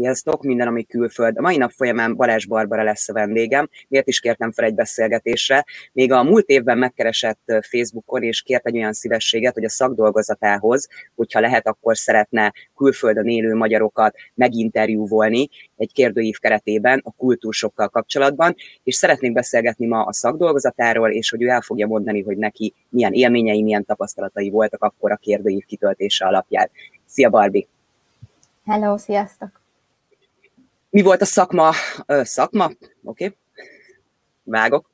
Sziasztok, minden, ami külföld. A mai nap folyamán Balázs Barbara lesz a vendégem, miért is kértem fel egy beszélgetésre. Még a múlt évben megkeresett Facebookon, és kért egy olyan szívességet, hogy a szakdolgozatához, hogyha lehet, akkor szeretne külföldön élő magyarokat meginterjúvolni egy kérdőív keretében a kultúrsokkal kapcsolatban, és szeretnék beszélgetni ma a szakdolgozatáról, és hogy ő el fogja mondani, hogy neki milyen élményei, milyen tapasztalatai voltak akkor a kérdőív kitöltése alapján. Szia, Barbi! Hello, sziasztok! Mi volt a szakma? Oké. Vágok.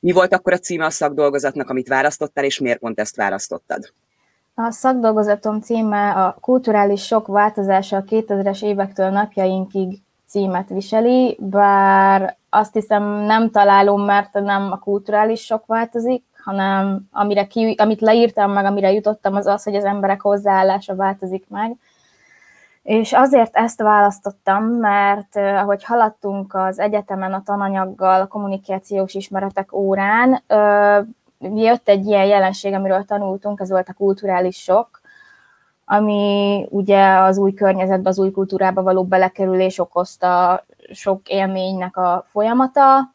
Mi volt akkor a címe a szakdolgozatnak, amit választottál, és miért pont ezt választottad? A szakdolgozatom címe a Kulturális sok változása a 2000-es évektől napjainkig címet viseli, bár azt hiszem nem találom, mert nem a kulturális sok változik, hanem amit leírtam meg, amire jutottam, az az, hogy az emberek hozzáállása változik meg. És azért ezt választottam, mert ahogy haladtunk az egyetemen a tananyaggal, a kommunikációs ismeretek órán, jött egy ilyen jelenség, amiről tanultunk, ez volt a kulturális sok, ami ugye az új környezetbe, az új kultúrába való belekerülés okozta sok élménynek a folyamata,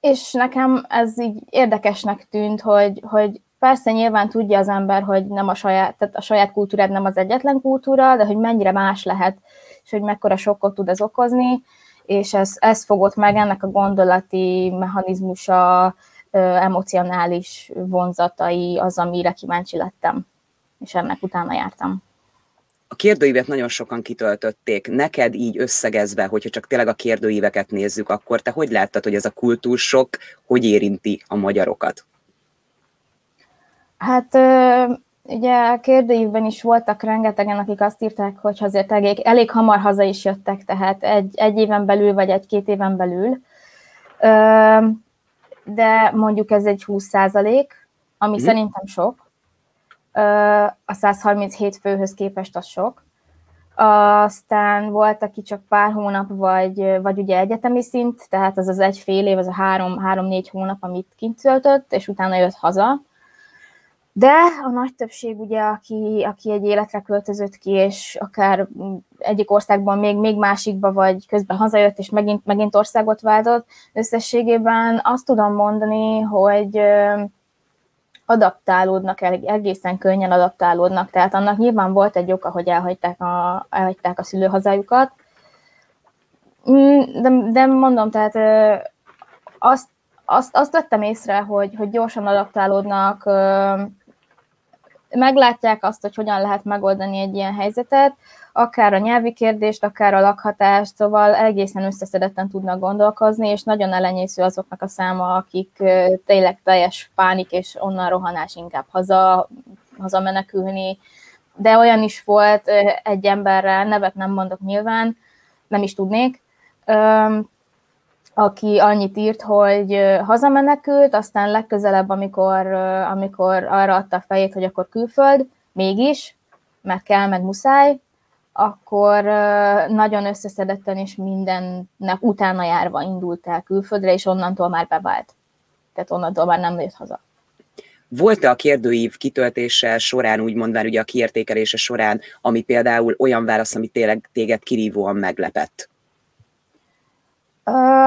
és nekem ez így érdekesnek tűnt, hogy persze nyilván tudja az ember, hogy nem tehát a saját kultúrád nem az egyetlen kultúra, de hogy mennyire más lehet, és hogy mekkora sokkot tud ez okozni, és ez fogott meg, ennek a gondolati mechanizmusa, emocionális vonzatai az, amire kíváncsi lettem, és ennek utána jártam. A kérdőívet nagyon sokan kitöltötték. Neked így összegezve, hogyha csak tényleg a kérdőíveket nézzük, akkor te hogy láttad, hogy ez a kultúrsok hogy érinti a magyarokat? Hát ugye a kérdőívben is voltak rengetegen, akik azt írták, hogy azért elég hamar haza is jöttek, tehát egy éven belül, vagy egy-két éven belül. De mondjuk ez egy 20%, ami szerintem sok. A 137 főhöz képest az sok. Aztán volt, aki csak pár hónap, vagy ugye egyetemi szint, tehát az egy fél év, az a 3-4 hónap, amit kint töltött, és utána jött haza. De a nagy többség ugye, aki egy életre költözött ki, és akár egyik országban még másikba, vagy közben hazajött, és megint országot váltott, összességében azt tudom mondani, hogy adaptálódnak, egészen könnyen adaptálódnak, tehát annak nyilván volt egy oka, hogy elhagyták a szülőhazájukat, de mondom, tehát azt vettem észre, hogy gyorsan adaptálódnak, meglátják azt, hogy hogyan lehet megoldani egy ilyen helyzetet, akár a nyelvi kérdést, akár a lakhatást, szóval egészen összeszedetten tudnak gondolkozni, és nagyon elenyésző azoknak a száma, akik tényleg teljes pánik, és onnan rohanás, inkább hazamenekülni. De olyan is volt egy emberrel, nevet nem mondok nyilván, nem is tudnék, aki annyit írt, hogy hazamenekült, aztán legközelebb, amikor arra adta a fejét, hogy akkor külföld, mégis, meg kell, meg muszáj, akkor nagyon összeszedetten és mindennek utána járva indult el külföldre, és onnantól már bevált. Tehát onnantól már nem jött haza. Volt-e a kérdőív kitöltése során, úgymond már ugye a kiértékelése során, ami például olyan válasz, ami tényleg téged kirívóan meglepett?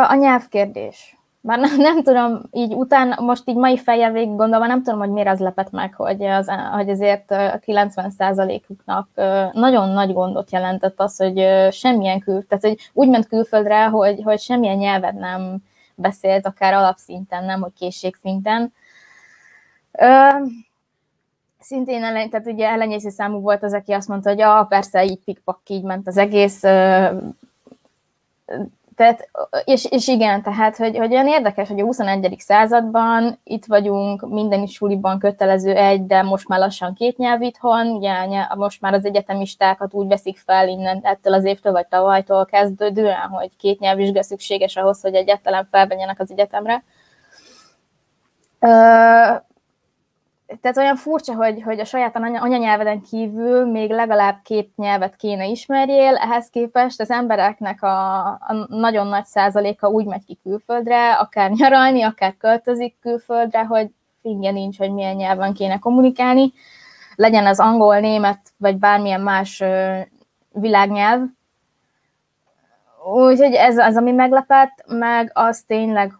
A nyelvkérdés. Már nem tudom, így utána, most így mai fejjel végig gondolva, nem tudom, hogy miért az lepett meg, hogy azért a 90%-uknak nagyon nagy gondot jelentett az, hogy semmilyen tehát hogy úgy ment külföldre, hogy semmilyen nyelvet nem beszélt, akár alapszinten nem, hogy készségszinten. Szintén tehát ugye ellenyésző számú volt az, aki azt mondta, hogy persze, így pikpak, így ment az egész. Tehát, és igen, tehát, hogy olyan érdekes, hogy a 21. században itt vagyunk, minden suliban kötelező egy, de most már lassan két nyelv itthon, ugye most már az egyetemistákat úgy veszik fel innen ettől az évtől, vagy tavalytól kezdődően, hogy két nyelvvizsga szükséges ahhoz, hogy egyáltalán felvenjenek az egyetemre. Tehát olyan furcsa, hogy a saját anyanyelveden kívül még legalább két nyelvet kéne ismerjél, ehhez képest az embereknek a nagyon nagy százaléka úgy megy ki külföldre, akár nyaralni, akár költözik külföldre, hogy fingje nincs, hogy milyen nyelven kéne kommunikálni, legyen az angol, német, vagy bármilyen más világnyelv. Úgyhogy ez az, ami meglepett, meg az tényleg,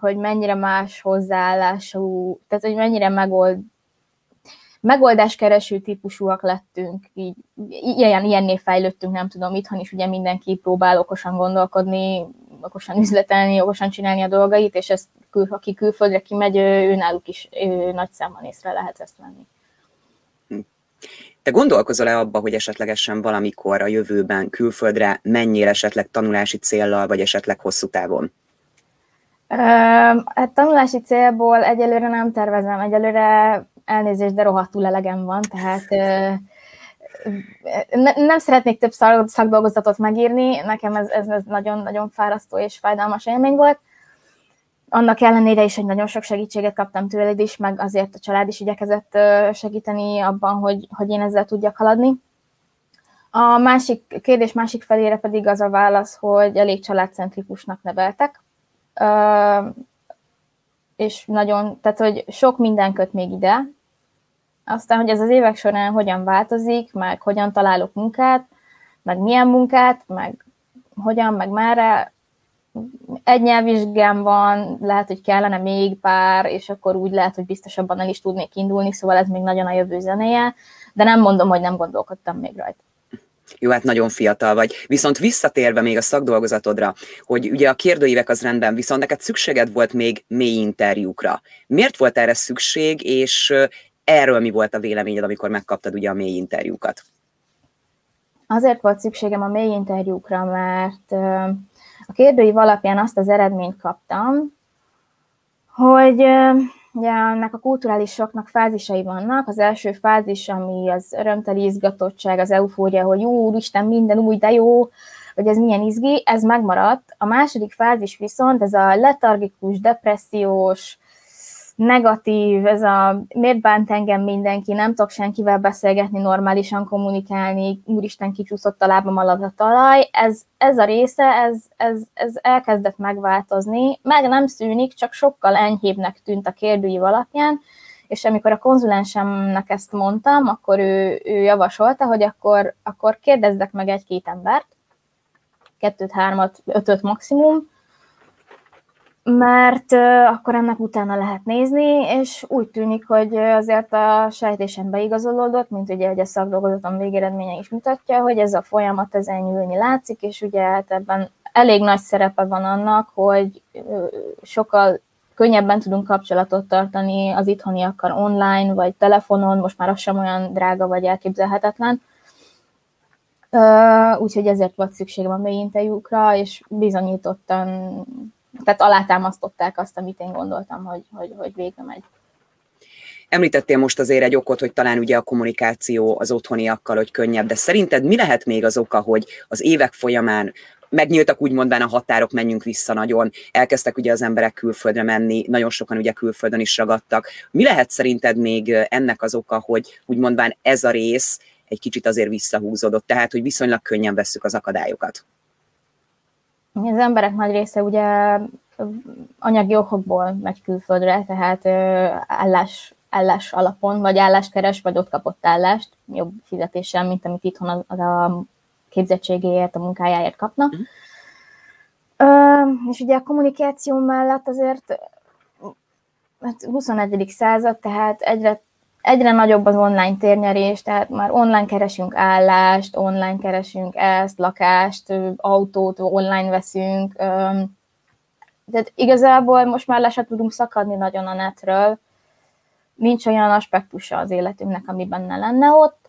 hogy mennyire más hozzáállású, tehát hogy mennyire megoldáskereső típusúak lettünk, így ilyenné fejlődtünk, nem tudom, itthon is ugye mindenki próbál okosan gondolkodni, okosan üzletelni, okosan csinálni a dolgait, és ezt, aki külföldre kimegy, ő náluk is nagy számban észre lehet ezt venni. Te gondolkozol-e abba, hogy esetlegesen valamikor a jövőben külföldre menjél esetleg tanulási céllal, vagy esetleg hosszú távon? Hát tanulási célból egyelőre nem tervezem, egyelőre elnézést, de rohadtul elegem van, tehát nem szeretnék több szakdolgozatot megírni, nekem ez nagyon-nagyon fárasztó és fájdalmas élmény volt. Annak ellenére is, hogy nagyon sok segítséget kaptam tőled is, meg azért a család is igyekezett segíteni abban, hogy én ezzel tudjak haladni. A másik kérdés másik felére pedig az a válasz, hogy elég családcentrikusnak neveltek, és nagyon, tehát hogy sok minden köt még ide. Aztán, hogy ez az évek során hogyan változik, meg hogyan találok munkát, meg milyen munkát, meg hogyan, meg merre. Egy nyelvvizsgám van, lehet, hogy kellene még pár, és akkor úgy lehet, hogy biztosabban el is tudnék indulni, szóval ez még nagyon a jövő zenéje, de nem mondom, hogy nem gondolkodtam még rajta. Jó, hát nagyon fiatal vagy. Viszont visszatérve még a szakdolgozatodra, hogy ugye a kérdőívek az rendben, viszont neked szükséged volt még mély interjúkra. Miért volt erre szükség, és erről mi volt a véleményed, amikor megkaptad ugye a mély interjúkat? Azért volt szükségem a mély interjúkra, mert a kérdőív alapján azt az eredményt kaptam, hogy ugye, ennek a kulturális soknak fázisai vannak. Az első fázis, ami az örömteli izgatottság, az eufória, hogy jó, úristen, minden új, de jó, hogy ez milyen izgi, ez megmaradt. A második fázis viszont ez a letargikus, depressziós, negatív, ez a miért bánt engem mindenki, nem tudok senkivel beszélgetni, normálisan kommunikálni, úristen, kicsúszott a lábam alatt a talaj, ez a része, ez elkezdett megváltozni, meg nem szűnik, csak sokkal enyhébbnek tűnt a kérdőív alapján, és amikor a konzulensemnek ezt mondtam, akkor ő javasolta, hogy akkor kérdezzek meg egy-két embert, 2-3-5 maximum, mert akkor ennek utána lehet nézni, és úgy tűnik, hogy azért a sejtésem beigazolódott, mint ugye egy szakdolgozatom végeredménye is mutatja, hogy ez a folyamat ez enyhülni látszik, és ugye hát ebben elég nagy szerepe van annak, hogy sokkal könnyebben tudunk kapcsolatot tartani az itthoniakkal online, vagy telefonon, most már az sem olyan drága, vagy elképzelhetetlen. Úgyhogy ezért volt szükségem a mély interjúkra, és bizonyítottan, tehát alátámasztották azt, amit én gondoltam, hogy végre megy. Említettél most azért egy okot, hogy talán ugye a kommunikáció az otthoniakkal, hogy könnyebb, de szerinted mi lehet még az oka, hogy az évek folyamán megnyíltak úgymondván a határok, menjünk vissza nagyon, elkezdtek ugye az emberek külföldre menni, nagyon sokan ugye külföldön is ragadtak. Mi lehet szerinted még ennek az oka, hogy úgymondván ez a rész egy kicsit azért visszahúzódott, tehát hogy viszonylag könnyen vesszük az akadályokat? Az emberek nagy része ugye anyagi okokból megy külföldre, tehát állás alapon, vagy állást keres, vagy ott kapott állást, jobb fizetéssel, mint amit itthon a képzettségéért, a munkájáért kapna. És ugye a kommunikáció mellett azért 21. század, tehát egyre nagyobb az online térnyerés, tehát már online keresünk állást, online keresünk ezt, lakást, autót, online veszünk. Tehát igazából most már le sem tudunk szakadni nagyon a netről. Nincs olyan aspektusa az életünknek, ami benne lenne ott.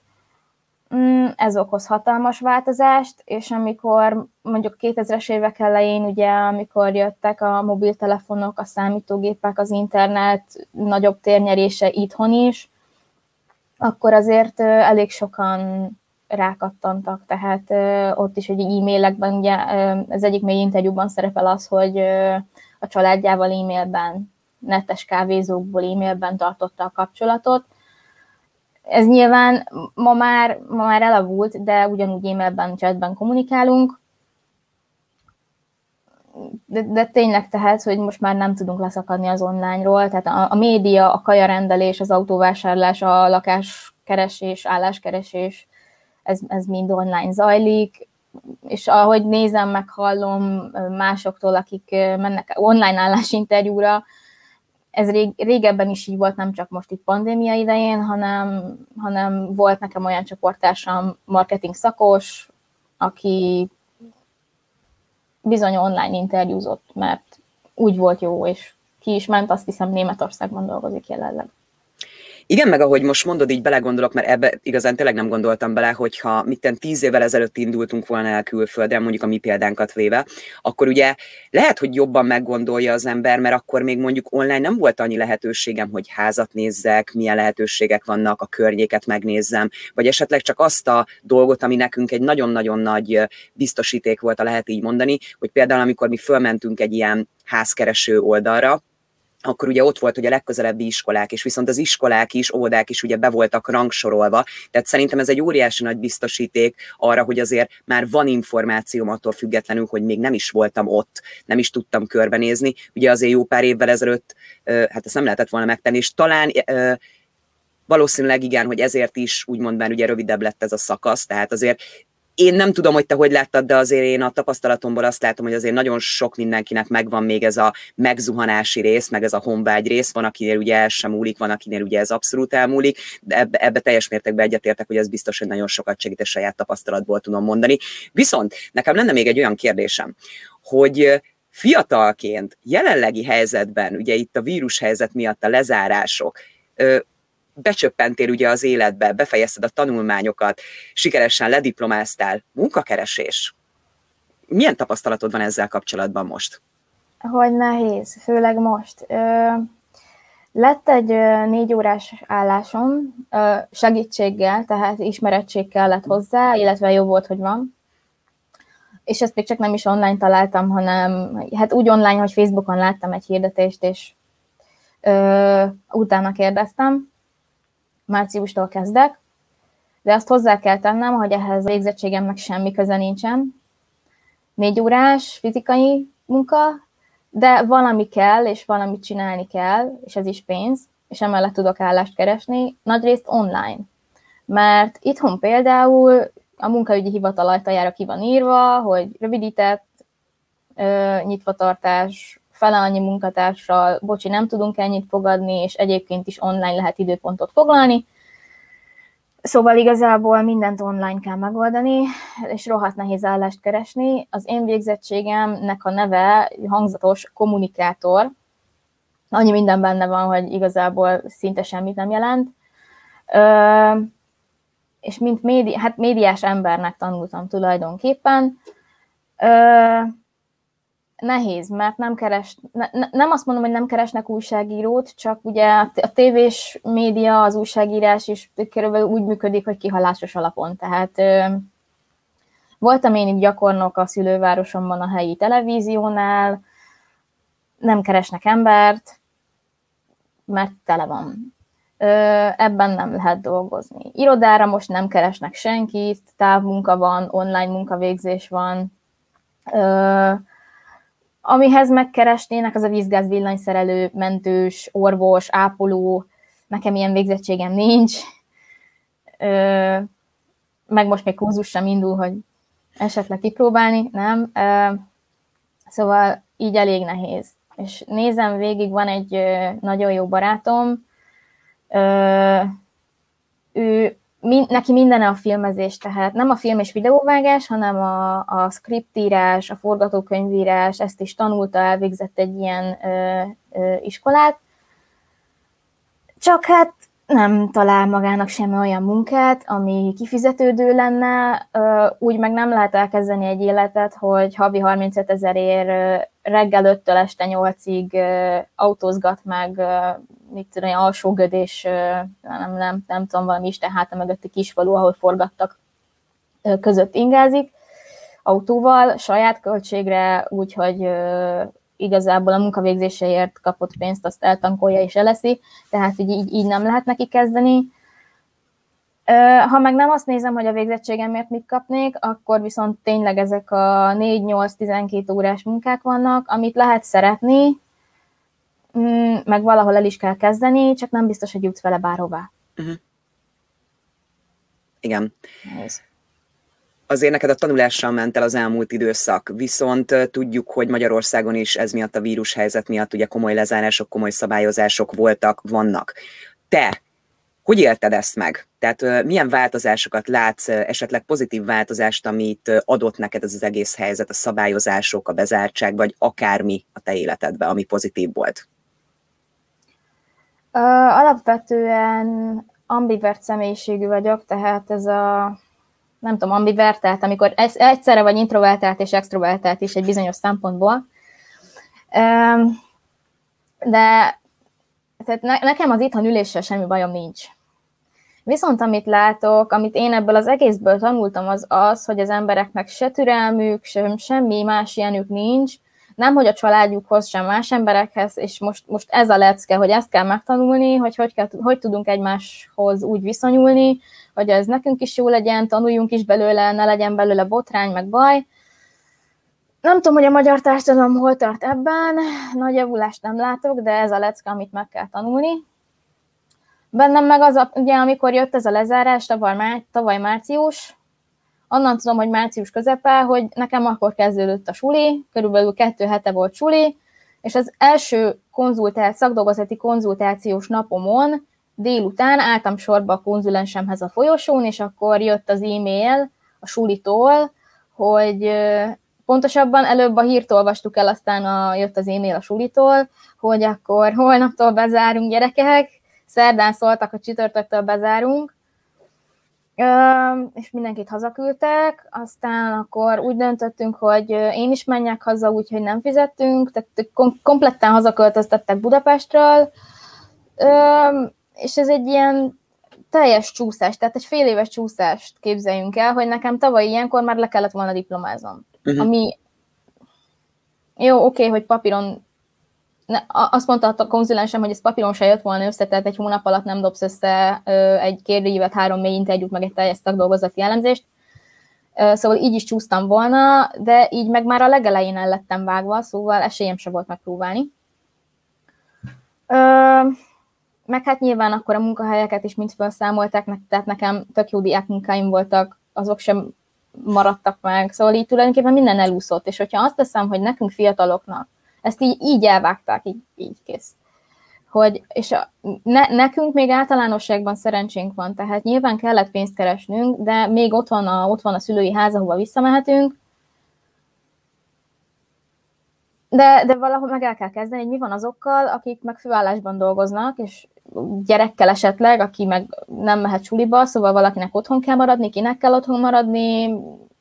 Ez okoz hatalmas változást, és amikor mondjuk 2000-es évek elején, ugye, amikor jöttek a mobiltelefonok, a számítógépek, az internet, nagyobb térnyerése itthon is, akkor azért elég sokan rákattantak, tehát ott is, hogy e-mailekben, ugye az egyik mély interjúban szerepel az, hogy a családjával e-mailben, netes kávézókból e-mailben tartotta a kapcsolatot. Ez nyilván ma már elavult, de ugyanúgy e-mailben, chatben kommunikálunk. De tényleg tehát, hogy most már nem tudunk leszakadni az onlineról, tehát a média, a kajarendelés, az autóvásárlás, a lakáskeresés, álláskeresés, ez mind online zajlik, és ahogy nézem, meghallom másoktól, akik mennek online állásinterjúra, ez régebben is így volt, nem csak most itt pandémia idején, hanem volt nekem olyan csoporttársam, marketing szakos, aki bizony online interjúzott, mert úgy volt jó, és ki is ment, azt hiszem Németországban dolgozik jelenleg. Igen, meg ahogy most mondod, így belegondolok, mert ebbe igazán tényleg nem gondoltam bele, hogyha mitten 10 évvel ezelőtt indultunk volna el külföldre, mondjuk a mi példánkat véve, akkor ugye lehet, hogy jobban meggondolja az ember, mert akkor még mondjuk online nem volt annyi lehetőségem, hogy házat nézzek, milyen lehetőségek vannak, a környéket megnézzem, vagy esetleg csak azt a dolgot, ami nekünk egy nagyon-nagyon nagy biztosíték volt, ha lehet így mondani, hogy például amikor mi fölmentünk egy ilyen házkereső oldalra, akkor ugye ott volt, hogy a legközelebbi iskolák, és viszont az iskolák is, óvodák is ugye be voltak rangsorolva, tehát szerintem ez egy óriási nagy biztosíték arra, hogy azért már van információm attól függetlenül, hogy még nem is voltam ott, nem is tudtam körbenézni, ugye azért jó pár évvel ezelőtt, hát ezt nem lehetett volna megtenni, és talán valószínűleg igen, hogy ezért is úgymond már ugye rövidebb lett ez a szakasz, tehát azért én nem tudom, hogy te hogy láttad, de azért én a tapasztalatomból azt látom, hogy azért nagyon sok mindenkinek megvan még ez a megzuhanási rész, meg ez a honvágy rész, van akinél ugye el sem múlik, van akinél ugye ez abszolút elmúlik, de ebbe teljes mértékben egyetértek, hogy ez biztos, hogy nagyon sokat segít, és saját tapasztalatból tudom mondani. Viszont nekem lenne még egy olyan kérdésem, hogy fiatalként, jelenlegi helyzetben, ugye itt a vírushelyzet miatt a lezárások, becsöppentél ugye az életbe, befejezted a tanulmányokat, sikeresen lediplomáztál, munkakeresés. Milyen tapasztalatod van ezzel kapcsolatban most? Hogy nehéz, főleg most. Lett egy 4 órás állásom segítséggel, tehát ismerettség kellett hozzá, illetve jó volt, hogy van. És ezt még csak nem is online találtam, hanem hát úgy online, hogy Facebookon láttam egy hirdetést, és utána kérdeztem. Márciustól kezdek, de azt hozzá kell tennem, hogy ehhez a végzettségemnek semmi köze nincsen. 4 órás fizikai munka, de valami kell, és valamit csinálni kell, és ez is pénz, és emellett tudok állást keresni, nagyrészt online. Mert itthon például a munkaügyi hivatal ajtajára ki van írva, hogy rövidített, nyitvatartás, fele annyi munkatársal, bocsi, nem tudunk ennyit fogadni, és egyébként is online lehet időpontot foglalni. Szóval igazából mindent online kell megoldani, és rohadt nehéz állást keresni. Az én végzettségemnek a neve hangzatos kommunikátor. Annyi minden benne van, hogy igazából szinte semmit nem jelent. És mint médiás embernek tanultam tulajdonképpen. Nehéz, mert nem azt mondom, hogy nem keresnek újságírót, csak ugye a tévés média, az újságírás is körülbelül úgy működik, hogy kihalásos alapon. Tehát voltam én itt gyakornok a szülővárosomban a helyi televíziónál, nem keresnek embert, mert tele van. Ebben nem lehet dolgozni. Irodára most nem keresnek senkit, távmunka van, online munkavégzés van, amihez megkeresnének, az a vízgáz villanyszerelő, mentős, orvos, ápoló, nekem ilyen végzettségem nincs, meg most még kurzus sem indul, hogy esetleg kipróbálni, nem? Szóval így elég nehéz. És nézem végig, van egy nagyon jó barátom, neki minden a filmezés, tehát nem a film és videóvágás, hanem a scriptírás, a forgatókönyvírás, ezt is tanulta, elvégzett egy ilyen iskolát. Csak hát nem talál magának semmi olyan munkát, ami kifizetődő lenne, úgy meg nem lehet elkezdeni egy életet, hogy havi 35 000-ért reggel 5-től este 8-ig autózgat meg, mit tudom, alsógödés, nem tudom, valami Isten háta mögötti kisfalu, ahol forgattak, között ingázik, autóval, saját költségre, úgyhogy igazából a munkavégzéséért kapott pénzt azt eltankolja és eleszi, tehát így nem lehet neki kezdeni. Ha meg nem azt nézem, hogy a végzettségemért mit kapnék, akkor viszont tényleg ezek a 4-8-12 órás munkák vannak, amit lehet szeretni, meg valahol el is kell kezdeni, csak nem biztos, hogy jutsz vele bárhová. Uh-huh. Igen. Nézd. Azért neked a tanulással ment el az elmúlt időszak, viszont tudjuk, hogy Magyarországon is ez miatt a vírushelyzet miatt ugye komoly lezárások, komoly szabályozások voltak, vannak. Te hogy élted ezt meg? Tehát milyen változásokat látsz, esetleg pozitív változást, amit adott neked ez az egész helyzet, a szabályozások, a bezártság, vagy akármi a te életedbe, ami pozitív volt? Alapvetően ambivert személyiségű vagyok, tehát ez a nem tudom, ambivertált, amikor egyszerre vagy introvertált és extrovertált is egy bizonyos szempontból. De tehát nekem az itthon üléssel semmi bajom nincs. Viszont amit látok, amit én ebből az egészből tanultam, az az, hogy az embereknek se türelmük, semmi más ilyenük nincs, nem hogy a családjukhoz, sem más emberekhez, és most ez a lecke, hogy ezt kell megtanulni, hogy tudunk egymáshoz úgy viszonyulni, hogy ez nekünk is jó legyen, tanuljunk is belőle, ne legyen belőle botrány, meg baj. Nem tudom, hogy a magyar társadalom hol tart ebben, nagy javulást nem látok, de ez a lecke, amit meg kell tanulni. Bennem meg az, ugye, amikor jött ez a lezárás, tavaly március, onnan tudom, hogy március közepe, hogy nekem akkor kezdődött a suli, körülbelül 2 hete volt suli, és az első szakdolgozati konzultációs napomon délután álltam sorba a konzulensemhez a folyosón, és akkor jött az e-mail a sulitól, hogy pontosabban előbb a hírt olvastuk el, aztán jött az e-mail a sulitól, hogy akkor holnaptól bezárunk, gyerekek, szerdán szóltak, hogy csütörtöktől bezárunk, és mindenkit hazaküldtek, aztán akkor úgy döntöttünk, hogy én is menjek haza, úgyhogy nem fizettünk, tehát kompletten hazaköltöztettek Budapestről, és ez egy ilyen teljes csúszás, tehát egy féléves csúszást képzeljünk el, hogy nekem tavaly ilyenkor már le kellett volna diplomáznom. Uh-huh. Ami jó, oké, hogy papíron, azt mondta a konzulensem, hogy ez papíron se jött volna össze, tehát egy hónap alatt nem dobsz össze egy kérdőívet, 3 mély interjút, meg egy teljes szakdolgozati elemzést. Szóval így is csúsztam volna, de így meg már a legelején el lettem vágva, szóval esélyem se volt megpróbálni. Meg hát nyilván akkor a munkahelyeket is mind felszámolták, tehát nekem tök jó diákmunkáim voltak, azok sem maradtak meg, szóval így tulajdonképpen minden elúszott, és hogyha azt teszem, hogy nekünk fiataloknak, ezt így elvágták, így kész. Nekünk még általánosságban szerencsénk van, tehát nyilván kellett pénzt keresnünk, de még ott van a szülői ház, ahova visszamehetünk, de valahol meg el kell kezdeni, hogy mi van azokkal, akik meg főállásban dolgoznak, és gyerekkel esetleg, aki meg nem mehet suliba, szóval valakinek otthon kell maradni, kinek kell otthon maradni,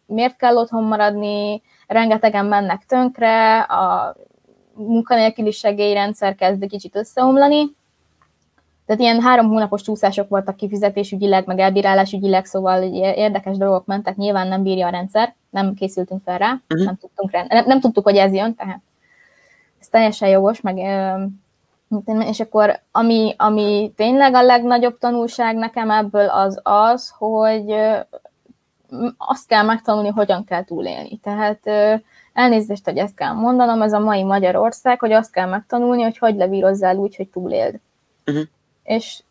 miért kell otthon maradni, rengetegen mennek tönkre, a munkanélküli segélyrendszer kezd kicsit összeomlani. Tehát ilyen 3 hónapos csúszások voltak kifizetésügyileg, meg elbírálásügyileg, szóval érdekes dolgok mentek, nyilván nem bírja a rendszer, nem készültünk fel rá, nem tudtuk, hogy ez jön, tehát ez teljesen jogos, meg... És akkor ami tényleg a legnagyobb tanulság nekem ebből az az, hogy azt kell megtanulni, hogyan kell túlélni. Tehát elnézést, hogy ezt kell mondanom, ez a mai Magyarország, hogy azt kell megtanulni, hogy levírozzál úgy, hogy túléld. Uh-huh. És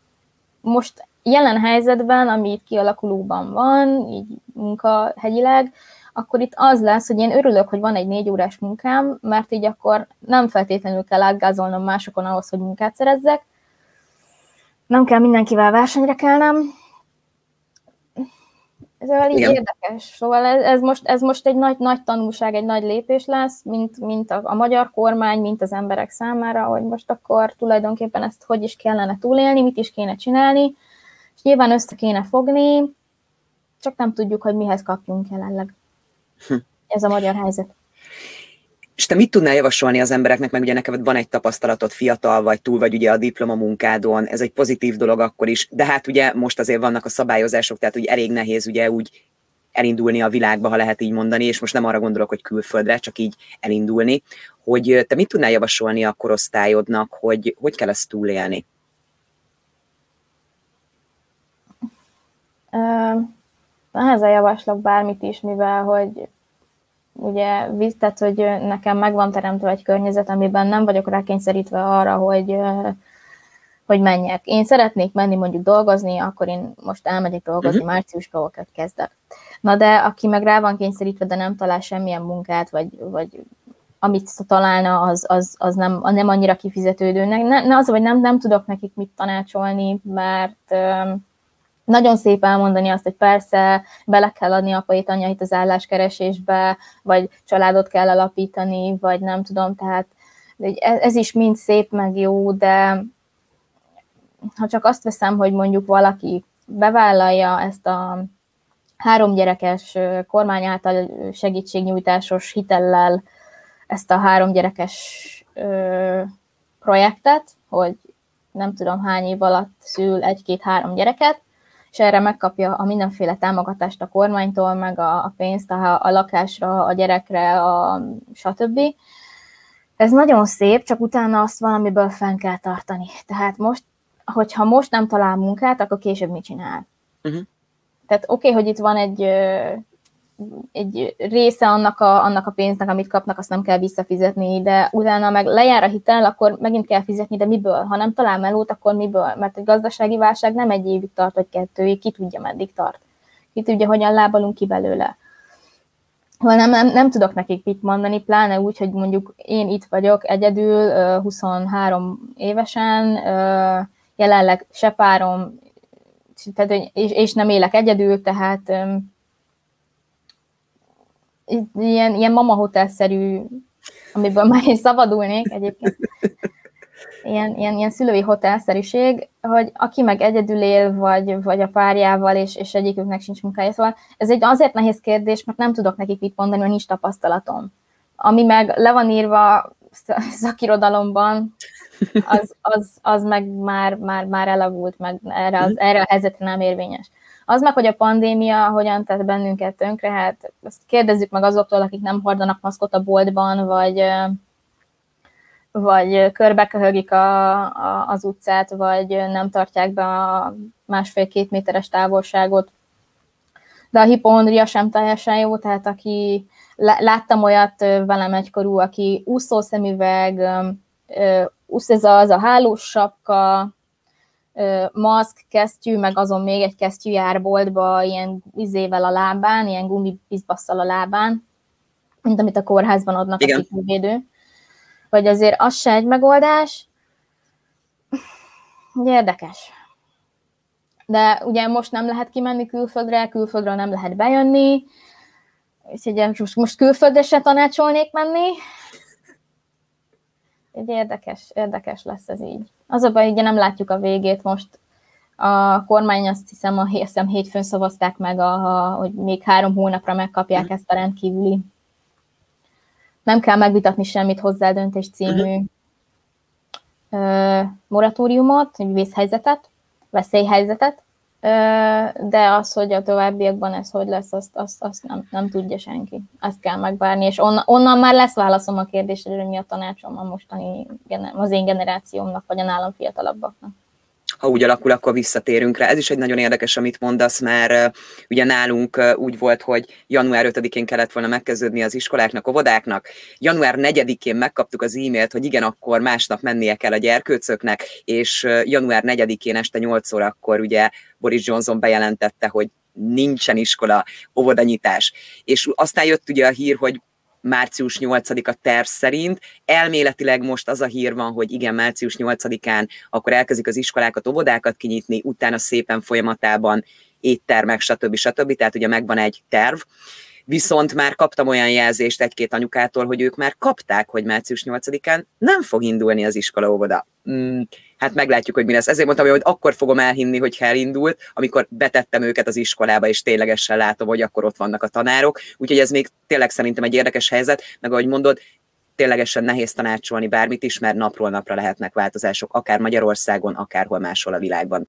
most jelen helyzetben, ami itt kialakulóban van, így munkahegyileg, akkor itt az lesz, hogy én örülök, hogy van egy 4 órás munkám, mert így akkor nem feltétlenül kell átgázolnom másokon ahhoz, hogy munkát szerezzek. Nem kell mindenkivel versenyre kelnem. Ez így érdekes. Szóval ez most egy nagy tanulság, egy nagy lépés lesz, mint a magyar kormány, mint az emberek számára, hogy most akkor tulajdonképpen ezt hogy is kellene túlélni, mit is kéne csinálni, és nyilván össze kéne fogni, csak nem tudjuk, hogy mihez kapjunk jelenleg. Ez a magyar helyzet. És te mit tudnál javasolni az embereknek, meg ugye neked van egy tapasztalatod, fiatal vagy, túl vagy ugye a diplomamunkádon, ez egy pozitív dolog akkor is, de hát ugye most azért vannak a szabályozások, tehát ugye elég nehéz ugye úgy elindulni a világba, ha lehet így mondani, és most nem arra gondolok, hogy külföldre, csak így elindulni, hogy te mit tudnál javasolni a korosztályodnak, hogy kell ezt túlélni? Ezzel javaslok bármit is, mivel hogy ugye tehát, hogy nekem megvan teremtve egy környezet, amiben nem vagyok rákényszerítve arra, hogy hogy menjek. Én szeretnék menni mondjuk dolgozni, akkor én most elmegyek dolgozni, márciustól olyat kezdek. Na de aki meg rá van kényszerítve, de nem talál semmilyen munkát, vagy amit találna, az nem annyira kifizetődőnek. Nem tudok nekik mit tanácsolni, mert nagyon szép elmondani azt, hogy persze bele kell adni apait, anyait az álláskeresésbe, vagy családot kell alapítani, vagy nem tudom, tehát ez is mind szép meg jó, de ha csak azt veszem, hogy mondjuk valaki bevállalja ezt a 3 gyerekes kormány által segítségnyújtásos hitellel ezt a 3 gyerekes projektet, hogy nem tudom hány év alatt szül 1-2-3 gyereket, és erre megkapja a mindenféle támogatást a kormánytól, meg a pénzt a lakásra, a gyerekre, stb. Ez nagyon szép, csak utána azt valamiből fenn kell tartani. Tehát most, hogyha most nem talál munkát, akkor később mit csinál? Uh-huh. Tehát oké, hogy itt van egy része annak a pénznek, amit kapnak, azt nem kell visszafizetni, de utána meg lejár a hitel, akkor megint kell fizetni, de miből? Ha nem talál melót, akkor miből? Mert egy gazdasági válság nem 1 évig tart, vagy 2-ig, ki tudja, meddig tart. Ki tudja, hogyan lábalunk ki belőle. Nem tudok nekik mit mondani, pláne úgy, hogy mondjuk én itt vagyok egyedül, 23 évesen, jelenleg se párom, és nem élek egyedül, tehát ilyen mamahotelszerű, amiből már én szabadulnék egyébként, ilyen szülői hotelszerűség, hogy aki meg egyedül él, vagy a párjával, és egyiküknek sincs munkája, szóval ez egy azért nehéz kérdés, mert nem tudok nekik mit mondani, mert nincs tapasztalatom. Ami meg le van írva szakirodalomban, az meg már elavult, meg erre a helyzetre nem érvényes. Az meg, hogy a pandémia hogyan tett bennünket tönkre, hát ezt kérdezzük meg azoktól, akik nem hordanak maszkot a boltban, vagy körbeköhögik az utcát, vagy nem tartják be a 1,5-2 méteres távolságot. De a hipohondria sem teljesen jó, tehát aki láttam olyat velem egykorú, aki úszószemüveg, ez a hálós sapka, maszk, kesztyű, meg azon még egy kesztyű jár boltba ilyen izével a lábán, ilyen gumibizbasszal a lábán, mint amit a kórházban adnak a szikvédő. Vagy azért az se egy megoldás. Érdekes. De ugye most nem lehet kimenni külföldről nem lehet bejönni, és most külföldre se tanácsolnék menni. Egy érdekes lesz ez így. Az a baj, ugye nem látjuk a végét most. A kormány azt hiszem, hétfőn szavazták meg, hogy még 3 hónapra megkapják ezt a rendkívüli. Nem kell megvitatni semmit hozzá döntés című moratóriumot, vészhelyzetet, veszélyhelyzetet, de az, hogy a továbbiakban ez hogy lesz, azt nem tudja senki. Ezt kell megvárni, és onnan már lesz válaszom a kérdésre, hogy mi a tanácsom a mostani, az én generációmnak, vagy a nálam fiatalabbaknak. Ha úgy alakul, akkor visszatérünk rá. Ez is egy nagyon érdekes, amit mondasz, mert ugye nálunk úgy volt, hogy január 5-én kellett volna megkezdődni az iskoláknak, óvodáknak. Január 4-én megkaptuk az e-mailt, hogy igen, akkor másnap mennie kell a gyerkőcöknek, és január 4-én este 8 órakor ugye Boris Johnson bejelentette, hogy nincsen iskola, óvodanyitás. És aztán jött ugye a hír, hogy március 8-a terv szerint. Elméletileg most az a hír van, hogy igen, március 8-án akkor elkezdik az iskolákat, óvodákat kinyitni, utána szépen folyamatában éttermek, stb. Tehát ugye megvan egy terv. Viszont már kaptam olyan jelzést 1-2 anyukától, hogy ők már kapták, hogy március 8-án nem fog indulni az iskola, óvoda. Hát meglátjuk, hogy mi lesz. Ezért mondtam, hogy akkor fogom elhinni, hogyha elindult, amikor betettem őket az iskolába, és ténylegesen látom, hogy akkor ott vannak a tanárok. Úgyhogy ez még tényleg szerintem egy érdekes helyzet, meg ahogy mondod, ténylegesen nehéz tanácsolni bármit is, mert napról napra lehetnek változások, akár Magyarországon, akárhol máshol a világban.